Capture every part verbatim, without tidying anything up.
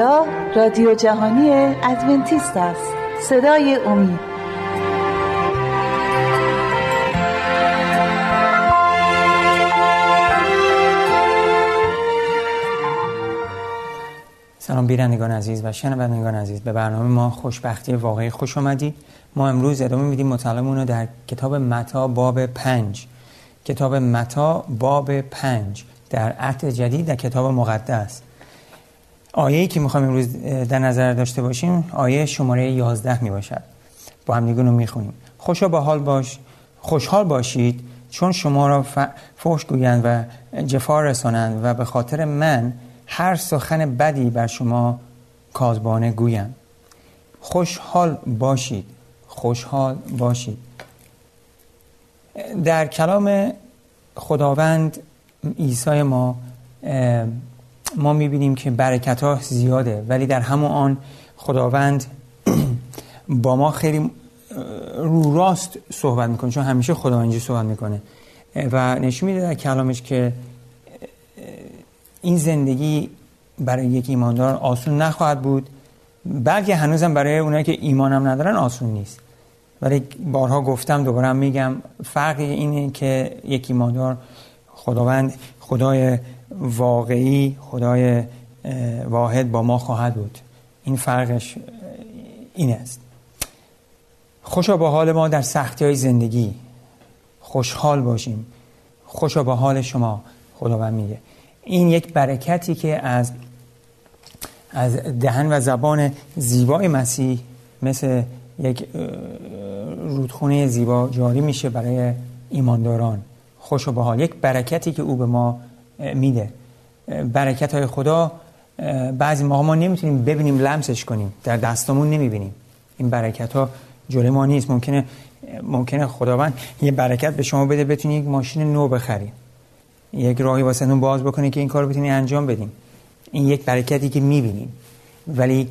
اینجا رادیو جهانی ادونتیست است، صدای امید. سلام بینندگان عزیز و شنوندگان عزیز، به برنامه ما خوشبختی واقعی خوش آمدید. ما امروز ادامه میدیم مطالعه‌مون رو در کتاب متی باب پنج. کتاب متی باب پنج در عهد جدید در کتاب مقدس. آیه‌ای که می‌خوام امروز در نظر داشته باشیم آیه شماره یازده میباشد. با هم دیگه اون رو می‌خونیم. خوشا به حال باش، خوشحال باشید چون شما را فحش گویند و جفا رسانند و به خاطر من هر سخن بدی بر شما کاذبانه گویم. خوشحال باشید، خوشحال باشید. در کلام خداوند عیسی ما ما میبینیم که برکت‌ها زیاده، ولی در همون آن خداوند با ما خیلی رو راست صحبت میکنه، چون همیشه خداوندی صحبت میکنه و نشون میده در کلامش که این زندگی برای یک ایماندار آسون نخواهد بود، بلکه هنوزم برای اونایی که ایمانم ندارن آسون نیست. ولی بارها گفتم، دوباره میگم، فرق اینه که یک ایماندار خداوند خدای واقعی، خدای واحد با ما خواهد بود. این فرقش این است. خوشا به حال ما در سختی‌های زندگی، خوشحال باشیم. خوشا به حال شما، خداوند میگه. این یک برکتی که از از دهن و زبان زیبای مسیح مثل یک رودخونه زیبا جاری میشه برای ایمانداران. خوش و بحال، یک برکتی که او به ما میده. برکت‌های خدا بعضی موقع ما نمیتونیم ببینیم، لمسش کنیم، در دستمون نمیبینیم. این برکت‌ها جلوی ما نیست. ممکنه ممکنه خداوند یه برکت به شما بده، بتونی یک ماشین نو بخرید، یک راهی واسهتون باز بکنه که این کارو بتونید انجام بدین. این یک برکتی که می‌بینیم. ولی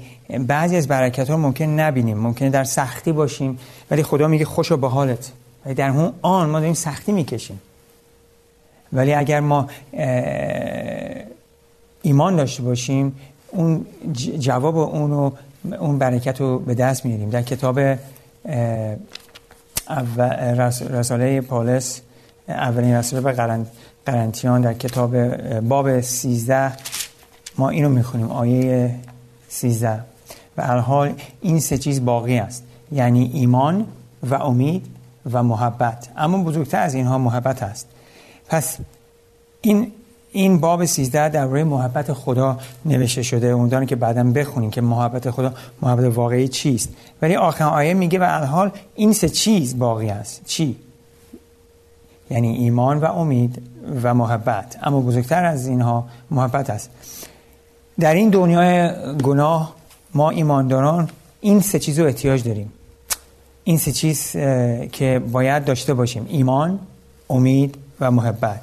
بعضی از برکت‌ها ممکن نبینیم، ممکنه در سختی باشیم، ولی خدا میگه خوشا به حالت. ولی در اون آن ما داریم سختی می‌کشیم. ولی اگر ما ایمان داشته باشیم، اون جواب اونو اون برکت رو به دست میاریم. در کتاب رساله پولس، اولین رساله به قرنتیان، در کتاب باب سیزده ما اینو میخونیم، آیه سیزده: و الحال این سه چیز باقی است، یعنی ایمان و امید و محبت، اما بزرگتر از اینها محبت است. پس این این باب سیزده درباره محبت خدا نوشته شده، اونطوری که بعداً بخونیم که محبت خدا محبت واقعی چیست. ولی آخر آیه میگه و الحال این سه چیز باقی است. چی؟ یعنی ایمان و امید و محبت، اما بزرگتر از اینها محبت است. در این دنیای گناه ما ایمانداران این سه چیز رو احتیاج داریم. این سه چیز که باید داشته باشیم: ایمان، امید و محبت.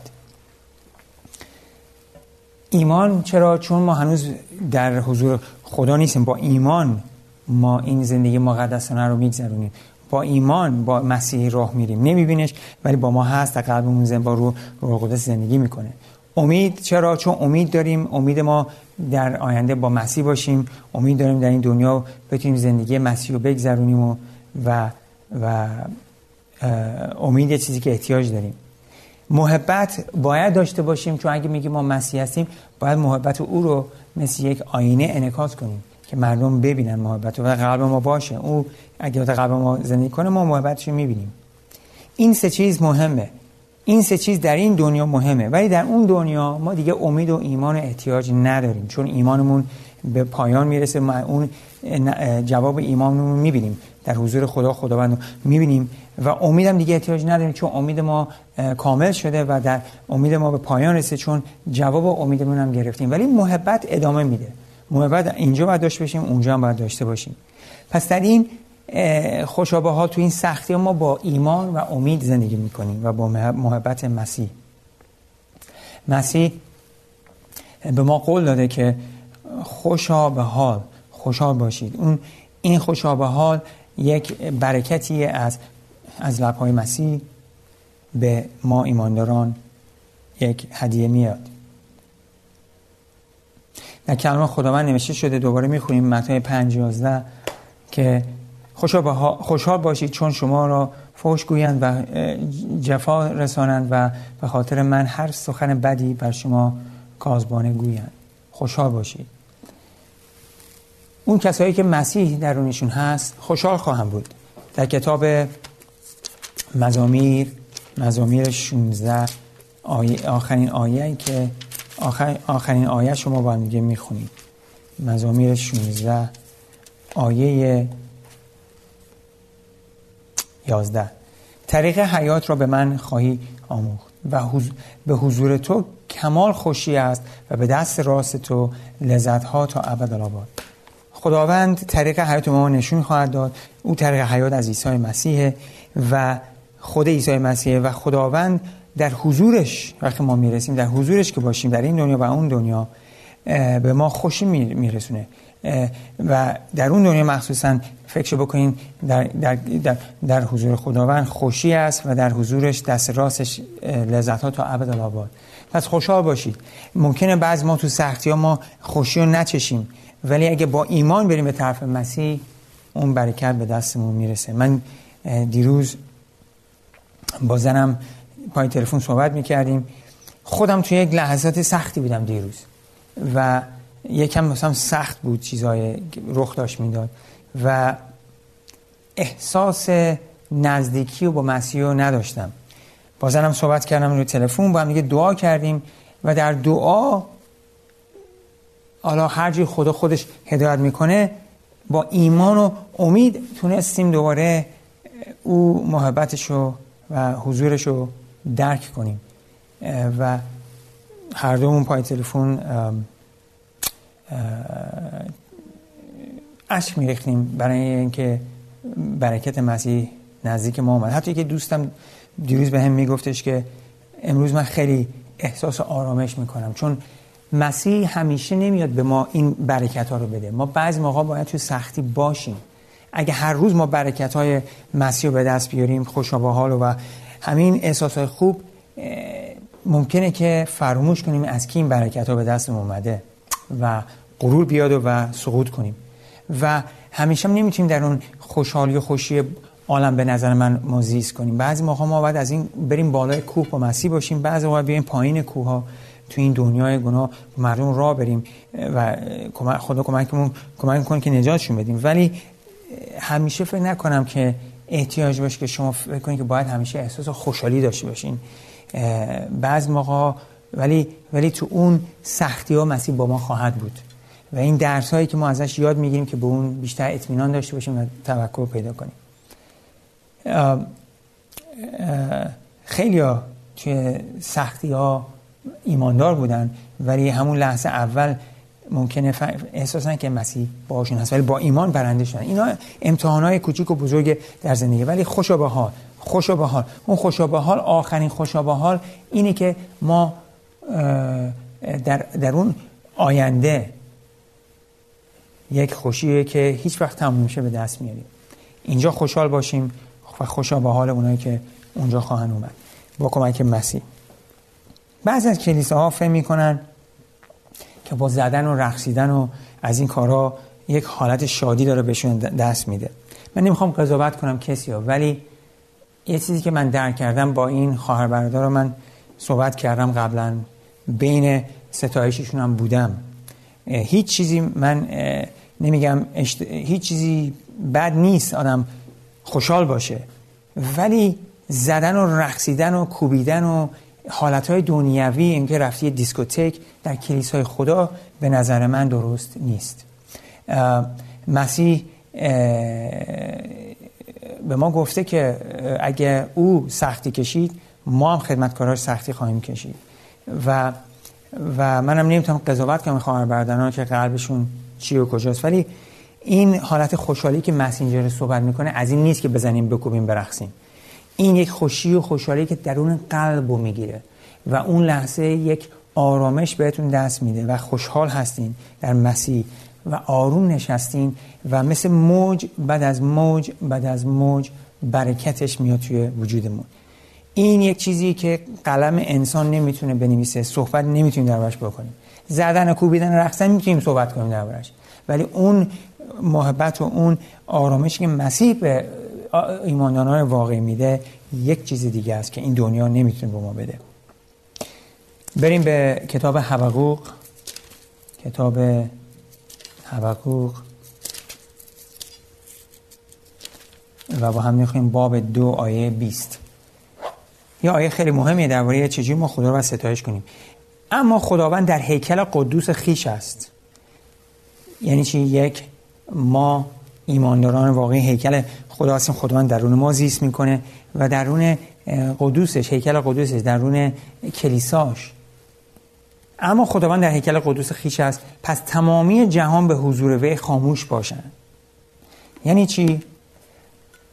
ایمان چرا؟ چون ما هنوز در حضور خدا نیستیم. با ایمان ما این زندگی مقدسانه رو میگذرونیم. با ایمان با مسیح راه میریم، نمیبینش ولی با ما هست، در قلبمون زن با روح القدس زندگی میکنه. امید چرا؟ چون امید داریم. امید ما در آینده با مسیح باشیم، امید داریم در این دنیا بتونیم زندگی مسیح رو بگذرونیم و و, و امید یه چیزی که احتیاج داریم. محبت باید داشته باشیم، چون اگه میگیم ما مسیح هستیم، باید محبت او رو مثل یک آینه انعکاس کنیم که مردم ببینن محبت رو و قلب ما باشه. او اگه در قلب ما زندگی کنه، ما محبتش رو میبینیم. این سه چیز مهمه. این سه چیز در این دنیا مهمه، ولی در اون دنیا ما دیگه امید و ایمان احتیاج نداریم، چون ایمانمون به پایان میرسه. ما اون جواب ایمانمون میبینیم در حضور خدا، خداوند میبینیم و امیدم دیگه احتیاج نداریم، چون امید ما کامل شده و در امید ما به پایان رسید، چون جواب امیدمون هم گرفتیم. ولی محبت ادامه میده. محبت اینجا باید داشته باشیم، اونجا هم باید داشته باشیم. پس در این خوشابه‌ها، تو این سختی، ما با ایمان و امید زندگی میکنیم و با محبت مسیح. مسیح به ما قول داده که خوشا به حال، خوشحال باشید. اون این خوشا به حال یک برکتی از از لب‌های مسیح به ما ایمانداران یک هدیه میاد. در کلام خداوند نوشته شده، دوباره میخونیم متی پنج یازده که خوشحال باشید چون شما را فحش گویند و جفا رسانند و به خاطر من هر سخن بدی بر شما کاذبانه گویند. خوشحال باشید. اون کسایی که مسیح درونشون هست خوشحال خواهند بود. در کتاب مزامیر مزامیر شانزده آیه، آخرین آیه که آخر آخرین آیه شما با هم دیگه میخونید، مزامیر شانزده آیه یازده: طریق حیات را به من خواهی آموخت و حض... به حضور تو کمال خوشی است و به دست راست تو لذت ها تا ابدالآباد. خداوند طریق حیات ما نشون خواهد داد. او طریق حیات از عیسی مسیح و خود عیسی مسیح و خداوند در حضورش، وقتی ما میرسیم در حضورش که باشیم در این دنیا و اون دنیا، به ما خوشی میرسونه. و در اون دنیا مخصوصا فکر بکنین در, در, در, در حضور خداوند خوشی است و در حضورش دست راستش لذت ها تا ابدالآباد. پس خوشحال باشید. ممکنه بعض ما تو سختی ها ما خوشی رو نچشیم، ولی اگه با ایمان بریم به طرف مسیح اون برکت به دستمون میرسه. من دیروز با زنم پای تلفن صحبت میکردیم. خودم توی یک لحظات سختی بودم دیروز و یکم مثلا سخت بود، چیزای رخ داشت میداد و احساس نزدیکی و با مسیح رو نداشتم. با زنم صحبت کردم روی تلفن، با هم دیگه دعا کردیم و در دعا حالا هر جی خدا خودش هدایت میکنه، با ایمان و امید تونستیم دوباره او محبتشو و حضورشو درک کنیم و هر دومون پای تلفن اشک میریختیم برای اینکه برکت مسیح نزدیک ما اومد. حتی که دوستم دیروز به هم میگفتش که امروز من خیلی احساس آرامش میکنم، چون مسیح همیشه نمیاد به ما این برکت ها رو بده. ما بعضی موقع باید توی سختی باشیم. اگه هر روز ما برکت های مسیح رو به دست بیاریم، خوشا با حال و همین احساس های خوب، ممکنه که فراموش کنیم از کی این برکت ها به دست اومده و غرور بیاد و سقوط کنیم. و همیشه هم نمیتونیم در اون خوشحالی و خوشی عالم به نظر من ما زیست کنیم. بعضی موقع ما باید از این بریم بالای کوه با مسیح باشیم، بعضی موقع بیایم پایین کوه ها تو این دنیای گناه با مردم راه بریم و خدا کمکمون کمک کنه که نجاتشون بدیم. ولی همیشه فکر نکنم که احتیاج باشه که شما فکر کنید که باید همیشه احساس خوشحالی داشته باشین. بعض موقع ولی ولی تو اون سختی ها مسیح با ما خواهد بود و این درس هایی که ما ازش یاد میگیریم که به اون بیشتر اطمینان داشته باشیم و توکل پیدا کنیم. خیلی ها توی سختی ها ایماندار بودن، ولی همون لحظه اول ممکنه احساس کنن که مسیح باهاشون هست، ولی با ایمان برنده شدن. اینا امتحان‌های کوچیک و بزرگ در زندگی، ولی خوشا به حال، خوشا به حال. اون خوشا به حال، آخرین خوشا به حال اینه که ما در در اون آینده یک خوشیه که هیچ وقت تموم نمیشه به دست میاریم. اینجا خوشحال باشیم و خوشا به حال اونایی که اونجا خواهند اومد با کمک مسیح. بعضی از کلیساها فهم میکنن که با زدن و رقصیدن و از این کارا یک حالت شادی داره بهشون دست میده. من نمیخوام قضاوت کنم کسی ها، ولی یه چیزی که من درک کردم، با این خواهر برادر من صحبت کردم قبلا، بین ستایششون هم بودم، هیچ چیزی من نمیگم اشت... هیچ چیزی بد نیست آدم خوشحال باشه، ولی زدن و رقصیدن و کوبیدن و حالتهای دنیوی، اینکه رفتی دیسکوتک در کلیسای خدا، به نظر من درست نیست. مسیح به ما گفته که اگه او سختی کشید، ما هم خدمتکاراش سختی خواهیم کشید و و منم نمیتونم قضاوت کنم خواهر برادران که قلبشون چی و کجاست، ولی این حالت خوشحالی که مسیح اینجا صحبت میکنه از این نیست که بزنیم بکوبیم برقصیم. این یک خوشی و خوشحالی که درون قلب رو میگیره و اون لحظه یک آرامش بهتون دست میده و خوشحال هستین در مسیح و آروم نشستین و مثل موج بعد از موج بعد از موج برکتش میاد توی وجودمون. این یک چیزی که قلم انسان نمیتونه بنویسه، صحبت نمیتونیم دروش بکنیم، زدن و کوبیدن و رقصن میتونیم صحبت کنیم دربارش، ولی اون محبت و اون آرامشی که مسیح به ایمانداران واقعی میده یک چیز دیگه است که این دنیا نمیتونه به ما بده. بریم به کتاب حبقوق، کتاب حبقوق و با هم میخونیم باب دو آیه بیست. یه آیه خیلی مهمه درباره چجوری ما خدا رو ستایش کنیم. اما خداوند در هیکل قدوس خویش است. یعنی چی؟ یک، ما ایمانداران واقعی هیکل خدا هستیم. خداوند درون ما زیست میکنه و درون قدوسش، هیکل قدوسش، درون کلیساش. اما خداوند در هیکل قدوس خویش است، پس تمامی جهان به حضور وی خاموش باشند. یعنی چی؟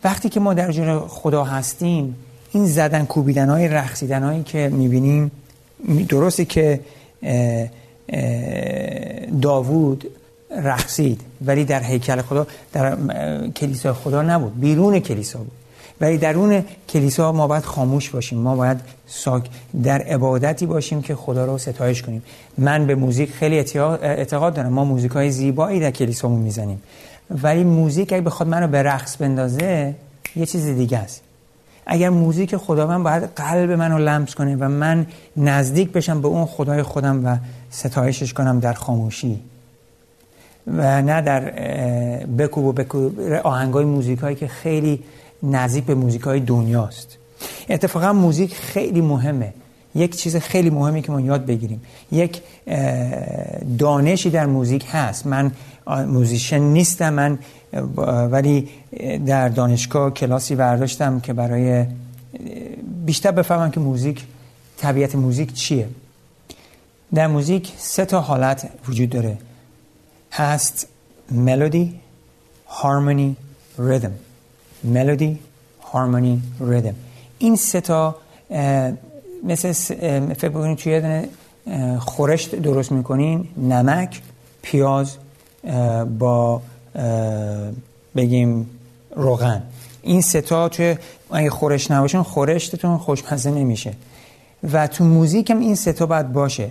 وقتی که ما در جلوی خدا هستیم، این زدن کوبیدن های رقصیدن هایی که میبینیم، درسته که داوود رقصید ولی در هیکل خدا، در کلیسا خدا نبود، بیرون کلیسا بود. ولی درون کلیسا ما باید خاموش باشیم، ما باید ساک در عبادتی باشیم که خدا رو ستایش کنیم. من به موزیک خیلی اعتقاد دارم، ما موزیکای زیبایی در کلیسامون میزنیم، ولی موزیک اگه بخواد منو به رقص بندازه یه چیز دیگه است. اگر موزیک خداوند باید قلب منو لمس کنه و من نزدیک بشم به اون خدای خودم و ستایشش کنم در خاموشی و نه در بکوب و بکوب آهنگای موزیکایی که خیلی نزدیک به موزیکای دنیاست. اتفاقا موزیک خیلی مهمه، یک چیز خیلی مهمی که ما یاد بگیریم. یک دانشی در موزیک هست. من موزیشن نیستم، من ولی در دانشگاه کلاسی برداشتم که برای بیشتر بفهمم که موزیک، طبیعت موزیک چیه. در موزیک سه تا حالت وجود داره، هست ملودی، هارمونی، ریتم. ملودی، هارمونی، ریتم. این سه تا مثل فکر بکنید توی یه دونه خورشت درست میکنین، نمک، پیاز با بگیم روغن، این سه تا توی اگه خورشت نباشن خورشتتون خوشمزه نمیشه و تو موزیک هم این سه تا باید باشه.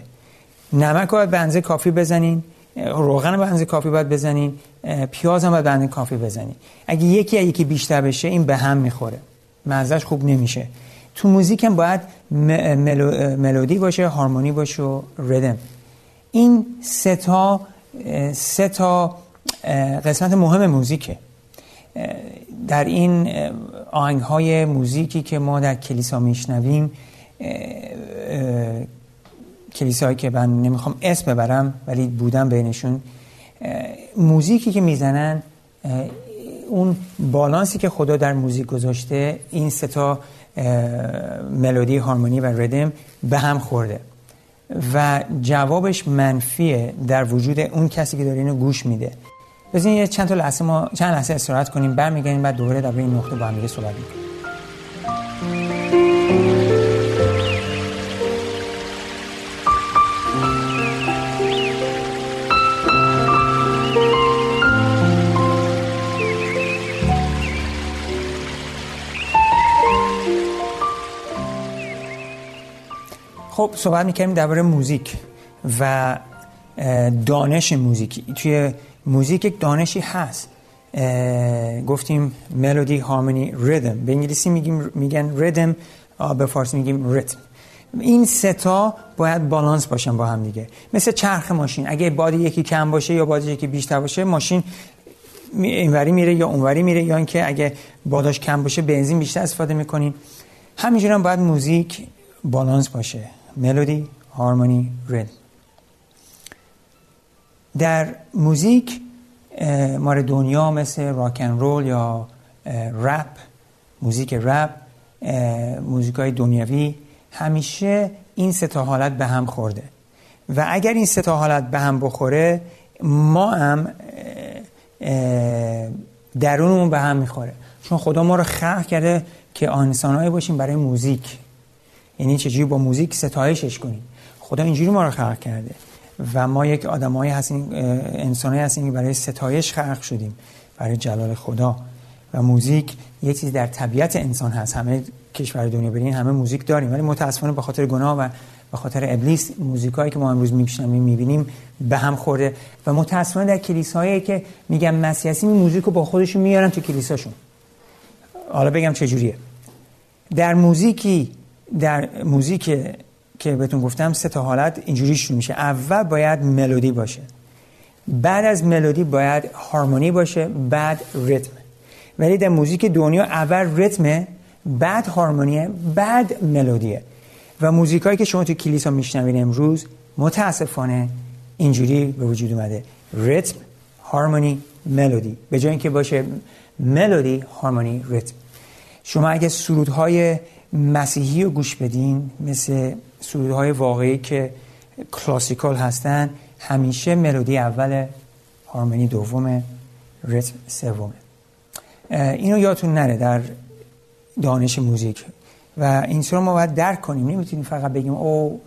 نمک باید به اندازه کافی بزنین، روغن به اندازه کافی باید بزنین، پیاز هم باید به اندازه کافی بزنین. اگه یکی یکی بیشتر بشه این به هم میخوره، مزهش خوب نمیشه. تو موزیک هم باید ملو، ملودی باشه، هارمونی باشه و ریتم. این سه تا سه تا قسمت مهم موزیکه. در این آهنگ‌های موزیکی که ما در کلیسا میشنویم، کلیسایی که من نمیخوام اسم ببرم ولی بودم بینشون، موزیکی که میزنن اون بالانسی که خدا در موزیک گذاشته، این سه تا ملودی، هارمونی و ریتم به هم خورده و جوابش منفیه در وجود اون کسی که داره اینو گوش میده. بزنین چند تا لحظه ما چند لحظه استراحت کنیم، برمیگردیم بعد دوباره در این نقطه با هم دیگه صحبت می‌کنیم. خب صحبت می‌کردیم درباره موزیک و دانش موزیکی. توی موزیک یک دانشی هست، گفتیم ملودی، هارمونی، ریتم. به انگلیسی میگیم میگن ریتم، به فارسی میگیم ریتم. این سه تا باید بالانس باشن با هم دیگه، مثل چرخ ماشین. اگه بادی یکی کم باشه یا بادی یکی بیشتر باشه، ماشین اینوری میره یا اونوری میره، یا اینکه اگه باداش کم باشه بنزین بیشتر استفاده می‌کنیم. همینجوری هم باید موزیک بالانس باشه، ملودی، هارمونی، ریتم. در موزیک مار دنیا مثل راک اند رول یا رپ، موزیک رپ، موزیکای دنیوی، همیشه این سه تا حالت به هم خورده و اگر این سه تا حالت به هم بخوره ما هم درونمون به هم میخوره، چون خدا ما رو خلق کرده که انسان‌هایی باشیم برای موزیک. یعنی چجوری با موزیک ستایشش کنیم. خدا اینجوری ما رو خلق کرده و ما یک آدمایی هستیم، انسانایی هستیم که برای ستایش خلق شدیم، برای جلال خدا. و موزیک یک چیز در طبیعت انسان هست. همه کشور دنیا برین همه موزیک داریم، ولی متاسفانه به خاطر گناه و به خاطر ابلیس موزیکایی که ما امروز میشنویم میبینیم به هم خورده و متاسفانه در کلیسایی که میگن مسیحی هستیم موزیکو با خودشون میارن تو کلیساشون. حالا بگم چه جوریه. در موزیکی در موزیک که بهتون گفتم سه تا حالت اینجوری شروع میشه. اول باید ملودی باشه، بعد از ملودی باید هارمونی باشه، بعد ریتم. ولی در موزیک دنیا اول ریتمه، بعد هارمونیه، بعد ملودیه. و موزیکایی که شما تو کلیسا میشنوید امروز متاسفانه اینجوری به وجود اومده: ریتم، هارمونی، ملودی، به جای اینکه باشه ملودی، هارمونی، ریتم. شما اگه سرودهای مسیحی رو گوش بدین، مثل سرودهای واقعی که کلاسیکال هستن، همیشه ملودی اوله، هارمونی دومه، ریتم سومه. اینو یادتون نره در دانش موزیک. و این سر ما باید درک کنیم، نمیتونیم فقط بگیم او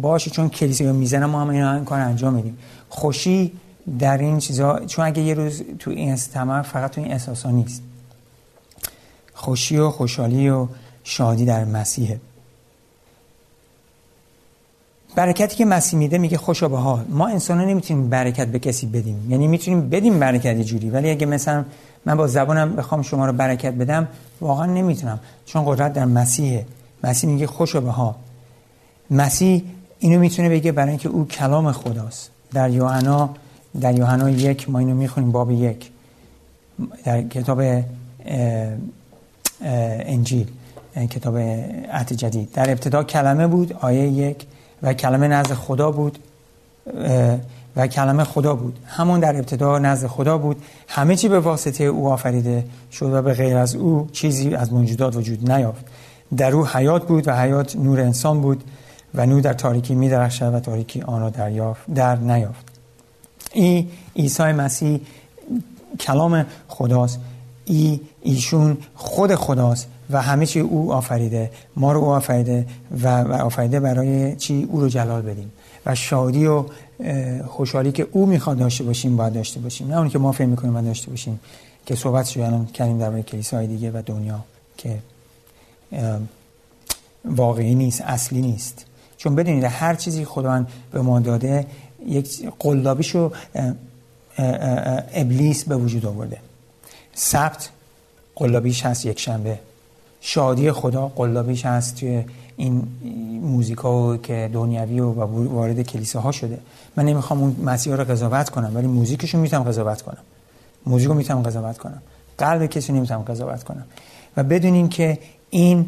باشه چون کلیسا میزنه ما هم این کار انجام میدیم. خوشی در این چیزا، چون اگه یه روز تو این استمر فقط تو این احساسا نیست. خوشی و خوشحالی و شادی در مسیحه. برکتی که مسیح میده، میگه خوشا به حال. ما انسانا نمیتونیم برکت به کسی بدیم، یعنی میتونیم بدیم برکت یه جوری، ولی اگه مثلا من با زبانم بخوام شما رو برکت بدم واقعا نمیتونم، چون قدرت در مسیحه. مسیح میگه خوشا به حال. مسیح اینو میتونه بگه برای اینکه او کلام خداست. در یوحنا در یوحنا یک ما اینو میخونیم، باب یک در کتاب انجیل، کتاب عهد جدید: در ابتدا کلمه بود، آیه یک، و کلمه نزد خدا بود و کلمه خدا بود. همون در ابتدا نزد خدا بود. همه چی به واسطه او آفریده شد و به غیر از او چیزی از موجودات وجود نیافت. در او حیات بود و حیات نور انسان بود و نور در تاریکی می درخشد و تاریکی آن را دریافت در نیافت. این عیسی مسیح کلام خداست. ای ایشون خود خداست و همه چی او آفریده، ما رو او آفریده و آفریده برای چی؟ او رو جلال بدیم. و شادی و خوشحالی که او میخواد داشته باشیم باید داشته باشیم، نه اون که ما فهم میکنیم باید داشته باشیم، که صحبت شو الان کردیم درباره کلیساهای دیگه و دنیا که واقعی نیست، اصلی نیست. چون بدونید هر چیزی خداوند به ما داده یک قلابیشو ابلیس به وجود آورده. سبت قلابیش هست یک شنبه، شادی خدا قلابیش هست توی این موزیکا که دنیوی و وارد کلیساها شده. من نمیخوام اون مسیحا رو قضاوت کنم، ولی موزیکشون میتونم قضاوت کنم، موزیکو میتونم قضاوت کنم، قلب کسی نمیتونم قضاوت کنم. و بدونین که این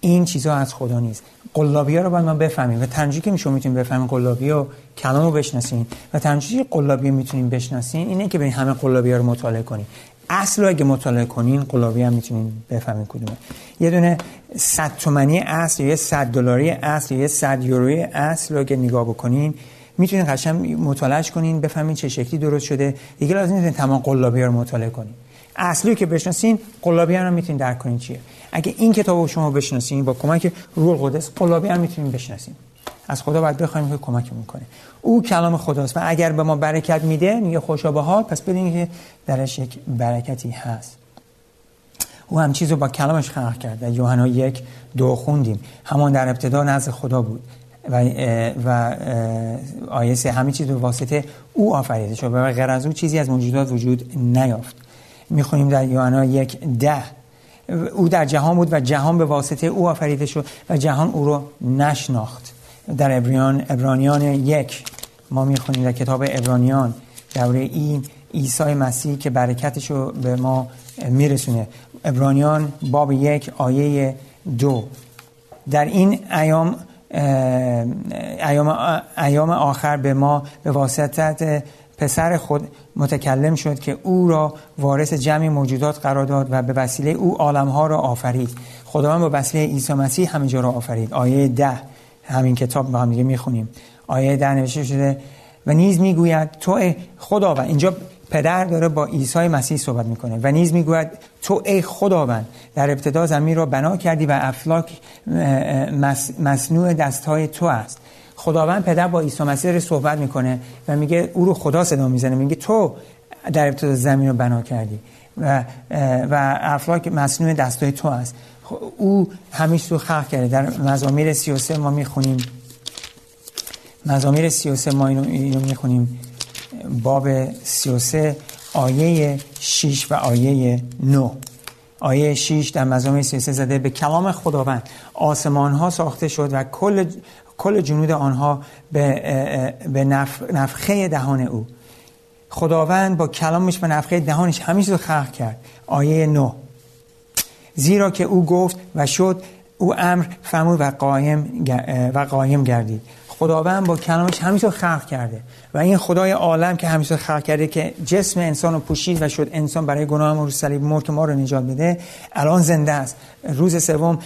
این چیزا از خدا نیست. قلابی‌ها رو باید ما بفهمیم و تنجی که میشو میتونیم بفهمیم قلابی‌ها کلامو بشناسین و تنجی قلابی میتونیم بشناسین اینه که ببین همه قلابی‌ها رو مطالعه کنین. اصل اگه مطالعه کنین قلابی هم میتونین بفهمین کدومه. یه دونه صد تومانی اصل یا یه صد دلاری اصل یا یه صد یورویی اصل اگه نگاه بکنین میتونین قشنگ مطالعهش کنین، بفهمین چه شکلی درست شده. دیگه لازم نیست تمام قلابی رو مطالعه کنین. اصلی که بشناسین قلابی هم میتونین درک کنین چیه. اگه این کتابو شما بشناسین با کمک روح القدس قلابی هم میتونین بشناسین. از خدا باید بخوایم که کمکمون کنه. او کلام خداست و اگر به ما برکت میده میگه خوشا به حال، پس بدونید که درش یک برکتی هست. او هم چیزو با کلامش خلق کرد. در یوحنا یک دو خوندیم: همان در ابتدا نزد خدا بود و و آیه سه همه چیز به واسطه او آفریده شد و غیر از او چیزی از موجودات وجود نیافت. میخونیم در یوحنا یک ده: او در جهان بود و جهان به واسطه او آفریده شد و جهان او را نشناخت. در عبریان عبرانیان یک ما میخونیم، در کتاب عبرانیان، درباره این عیسی مسیح که برکتش رو به ما میرسونه. عبرانیان باب یک آیه دو: در این ایام ایام ایام آخر به ما به واسطت پسر خود متکلم شد که او را وارث جمع موجودات قرار داد و به وسیله او عالم‌ها را آفرید. خداوند به وسیله عیسی مسیح همه جا را آفرید. آیه ده همین کتاب با هم دیگه میخونیم. آیه در نوشته شده: و نیز میگوید تو ای خداوند. اینجا پدر داره با عیسی مسیح صحبت میکنه. و نیز میگوید تو ای خداوند در ابتدا زمین را بنا کردی و افلاک مصنوع دستهای تو است. خداوند پدر با عیسی مسیح رو صحبت میکنه و میگه، او رو خدا صدا میزنه، میگه تو در ابتدا زمین رو بنا کردی و و افلاک مصنوع دستهای تو است. او همیشه رو خلق کرده. در مزامیر سی و سه ما میخونیم، مزامیر سی و سه ما اینو, اینو میخونیم، باب سی و سه آیه شش و آیه نه. آیه شش در مزامیر سی و سه زده: به کلام خداوند آسمان ها ساخته شد و کل کل جنود آنها به به نف... نفخه دهان او. خداوند با کلامش و نفخه دهانش همیشه رو خلق کرد. آیه نه: زیرا که او گفت و شد، او امر فرمود و قایم و قایم گردید. خداوند با کلامش همیشه خلق کرده و این خدای عالم که همیشه خلق کرده، که جسم انسان رو پوشید و شد انسان برای گناه ما رو صلیب مرد که ما رو نجات بده، الان زنده است. روز سوم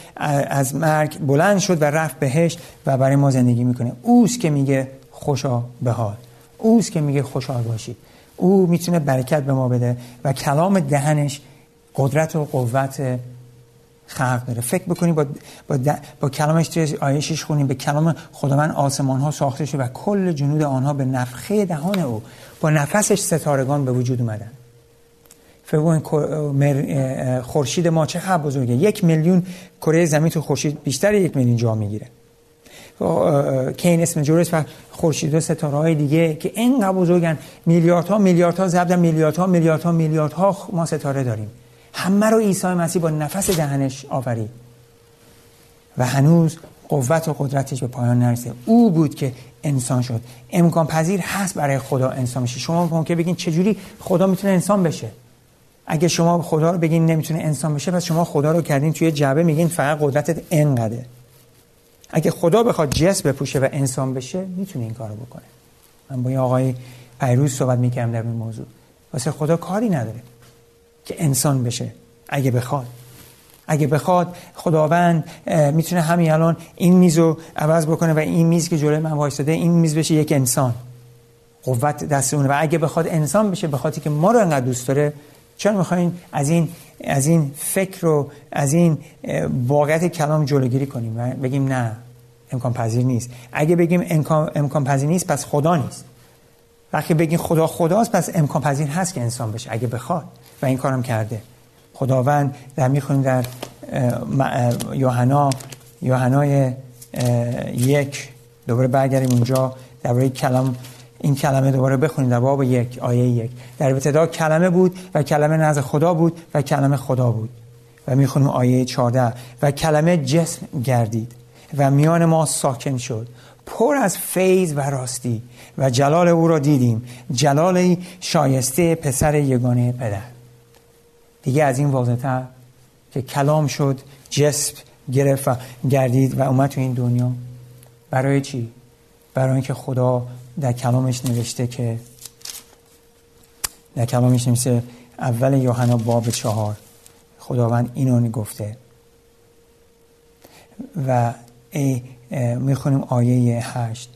از مرگ بلند شد و رفت بهشت و برای ما زندگی میکنه. اوست که میگه خوشا به حال، اوست که میگه خوشحال باشید. او میتونه برکت به ما بده و کلام دهنش قدرت و قوت خلق داره. فکر بکنید با با, با کلامش توی آیه شش خونیم: به کلام خداوند آسمان ها ساخته شد و کل جنود آنها به نفخه دهان او. با نفسش ستارگان به وجود اومدن. فکر کن خورشید ما چه حب بزرگه. یک میلیون کره زمین تو خورشید، بیشتر یک میلیون جا میگیره. کین اسم جورج و خورشید و ستاره‌های دیگه که اینقدر بزرگن، میلیاردها میلیاردها ضرب در میلیاردها میلیاردها میلیاردها ما ستاره داریم. همه رو عیسی مسیح با نفس دهنش آفرید و هنوز قوت و قدرتش به پایان نرسید. او بود که انسان شد. امکان پذیر هست برای خدا انسان بشه. شما ممکنه بگین چجوری خدا میتونه انسان بشه؟ اگه شما خدا رو بگین نمیتونه انسان بشه، پس شما خدا رو کردین توی جعبه، میگین فقط قدرتت انقدره. اگه خدا بخواد جسم بپوشه و انسان بشه، میتونه این کارو بکنه. من با یه آقای پیروز صحبت میکردم در این موضوع. واسه خدا کاری نداره که انسان بشه اگه بخواد. اگه بخواد خداوند میتونه همین الان این میزو عوض بکنه و این میز که جلوی من وایساده، این میز بشه یک انسان. قوت دست اونه. و اگه بخواد انسان بشه، بخاطر که ما رو انقدر دوست داره، چرا میخواین از این از این فکر و از این واقعیت کلام جلوگیری کنیم و بگیم نه، امکان پذیر نیست؟ اگه بگیم امکان امکان پذیر نیست، پس خدا نیست. وقتی بگیم خدا خداست، پس امکان پذیر هست که انسان بشه اگه بخواد. و این کارم کرده خداوند. در میخونیم در یوحنا، یوحنای یک، دوباره برگردیم اونجا درباره کلام، این کلمه دوباره بخونیم در باب یک آیه یک: در ابتدا کلمه بود و کلمه نزد خدا بود و کلمه خدا بود. و میخونیم آیه چهارده: و کلمه جسم گردید و میان ما ساکن شد، پر از فیض و راستی، و جلال او را دیدیم، جلال شایسته پسر یگانه پدر. دیگه از این واضح‌تر که کلام شد جسم گرفت و گردید و اومد تو این دنیا. برای چی؟ برای اینکه خدا در کلامش نوشته، که در کلامش نوشته، اول یوحنا باب چهار خداوند اینو گفته. و ای میخونیم آیه هشت،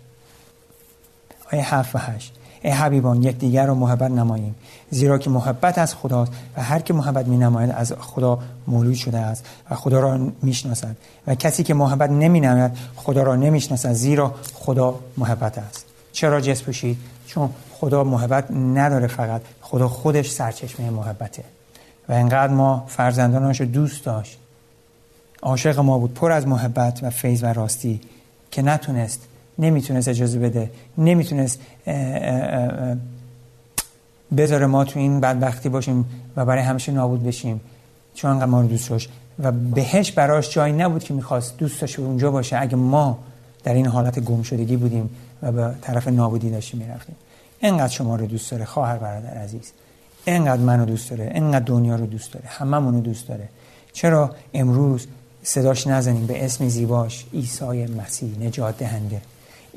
آیه هفت و هشت: ای حبیبان، یک دیگر را محبت نماییم، زیرا که محبت از خداست و هر که محبت می نماید از خدا مولود شده است و خدا را می شناسد. و کسی که محبت نمی نماید خدا را نمی شناسد، زیرا خدا محبت است. چرا جسم پوشید؟ چون خدا محبت نداره، فقط خدا خودش سرچشمه محبته. و انقدر ما فرزندانش رو دوست داشت، عاشق ما بود، پر از محبت و فیض و راستی، که نتونست، نمیتونست اجازه بده، نمیتونست بذاره ما تو این بدبختی باشیم و برای همیشه نابود بشیم، چون انقدر ما رو دوست داشت. و بهش براش جایی نبود که میخواست دوست داشت و اونجا باشه. اگه ما در این حالت گمشدگی بودیم و به طرف نابودی داشتیم میرفتیم. انقدر شما رو دوست داره خواهر برادر عزیز، انقدر منو دوست داره، انقدر دنیا رو دوست داره، هممون رو دوست داره. چرا امروز صداش نزنیم به اسم زیباش؟ عیسی مسیح نجات دهنده.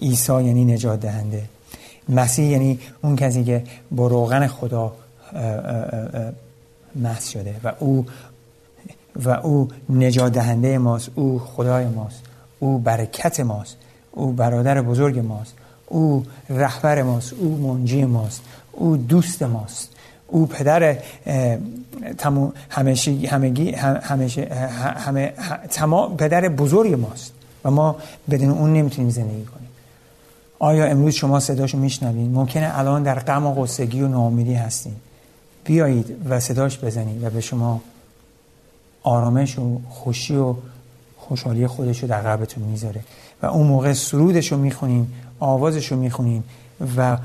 عیسی یعنی نجات دهنده، مسیح یعنی اون کسی که با روغن خدا مسح شده و او و او نجات دهنده ماست، او خدای ماست، او برکت ماست، او برادر بزرگ ماست، او رهبر ماست، او منجی ماست، او دوست ماست، او پدر تمام همشی همگی همیشه همه تمام پدر بزرگ ماست و ما بدون اون نمیتونیم زندگی کنیم. آیا امروز شما صداشو میشنوید؟ ممکنه الان در غم و غصگی و ناامیدی هستین. بیایید و صداش بزنید و به شما آرامش و خوشی و خوشحالی خودش رو در قلبتون میذاره و اون موقع سرودش رو میخونین، آوازش رو میخونین و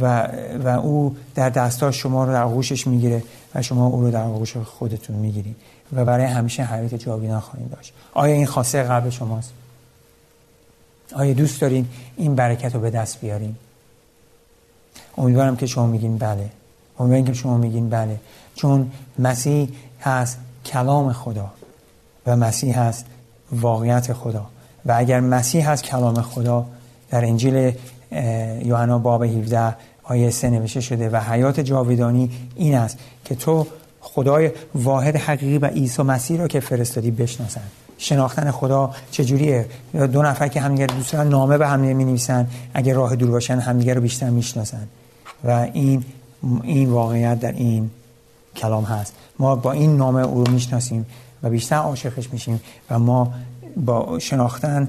و و او در دستاش شما رو در آغوشش میگیره و شما او رو در آغوش خودتون میگیرید و برای همیشه حیات جاودان خواهید داشت. آیا این خاصه قلب شماست؟ آیا دوست دارین این برکت رو به دست بیارین؟ امیدوارم که شما میگین بله. امیدوارم که شما میگین بله، چون مسیح هست کلام خدا و مسیح هست واقعیت خدا و اگر مسیح هست کلام خدا، در انجیل یوحنا باب هفده آیه سه نوشته شده و حیات جاودانی این است که تو خدای واحد حقیقی و عیسی مسیح را که فرستادی بشناسند. شناختن خدا چجوریه؟ دو نفر که همدیگر دوست دارن نامه به هم می‌نویسن، اگر راه دور باشن همدیگر رو بیشتر میشناسن و این این واقعیت در این کلام هست. ما با این نامه او رو میشناسیم و بیشتر عاشقش میشیم و ما با شناختن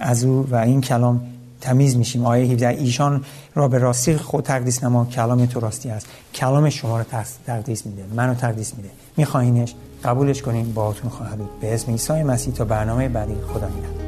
از او و این کلام تمیز میشیم. آیه هفده ایشان را به راستی خود تقدیس نما، کلام تو راستی است. کلام شما را تقدیس میده، منو تقدیس میده. میخواینش قبولش کنین، باهاتون خواهد بود. به اسم عیسی مسیح تا برنامه بعدی، خدا نگهدار.